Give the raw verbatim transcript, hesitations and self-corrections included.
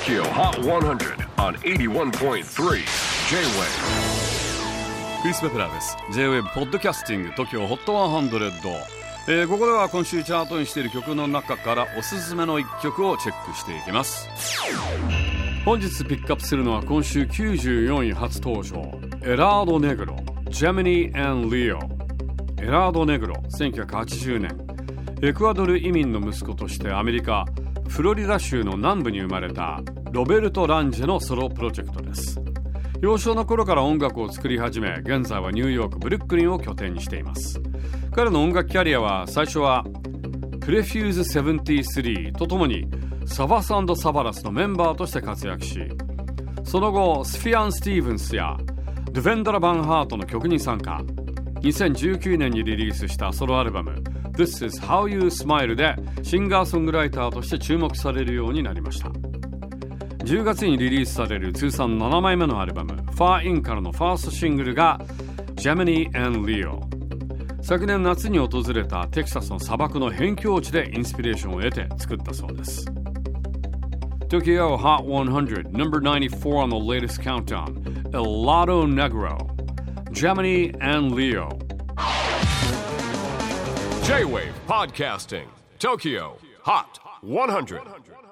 トキオ ホット ハンドレッド on エイティワンポイントスリー J-Wave。 クリス・ベプラーです。 J-Wave ポッドキャスティング トキオ ホット ハンドレッド、えー、ここでは今週チャートにしている曲の中からおすすめのいっきょくをチェックしていきます。本日ピックアップするのは今週きゅうじゅうよんい初登場、エラード・ネグロ Gemini and Leo。 エラード・ネグロ、せんきゅうひゃくはちじゅうねん、エクアドル移民の息子としてアメリカフロリダ州の南部に生まれたロベルト・ランジェのソロプロジェクトです。幼少の頃から音楽を作り始め、現在はニューヨークブルックリンを拠点にしています。彼の音楽キャリアは最初はプレフューズセブンティースリーとともにサバス&サバラスのメンバーとして活躍し、その後スフィアン・スティーブンスやデュヴェンドラ・バンハートの曲に参加。にせんじゅうきゅうねんにリリースしたソロアルバム This Is How You Smile でシンガーソングライターとして注目されるようになりました。じゅうがつにリリースされる通算ななまいめのアルバム Far In からのファーストシングルが Gemini and Leo。 昨年夏に訪れたテキサスの砂漠の辺境地でインスピレーションを得て作ったそうです。 トキオ ホット ハンドレッド ナンバーナインティフォー on the latest countdown Elardo Negro Gemini and Leo。 J-Wave Podcasting トキオ ホット ハンドレッド。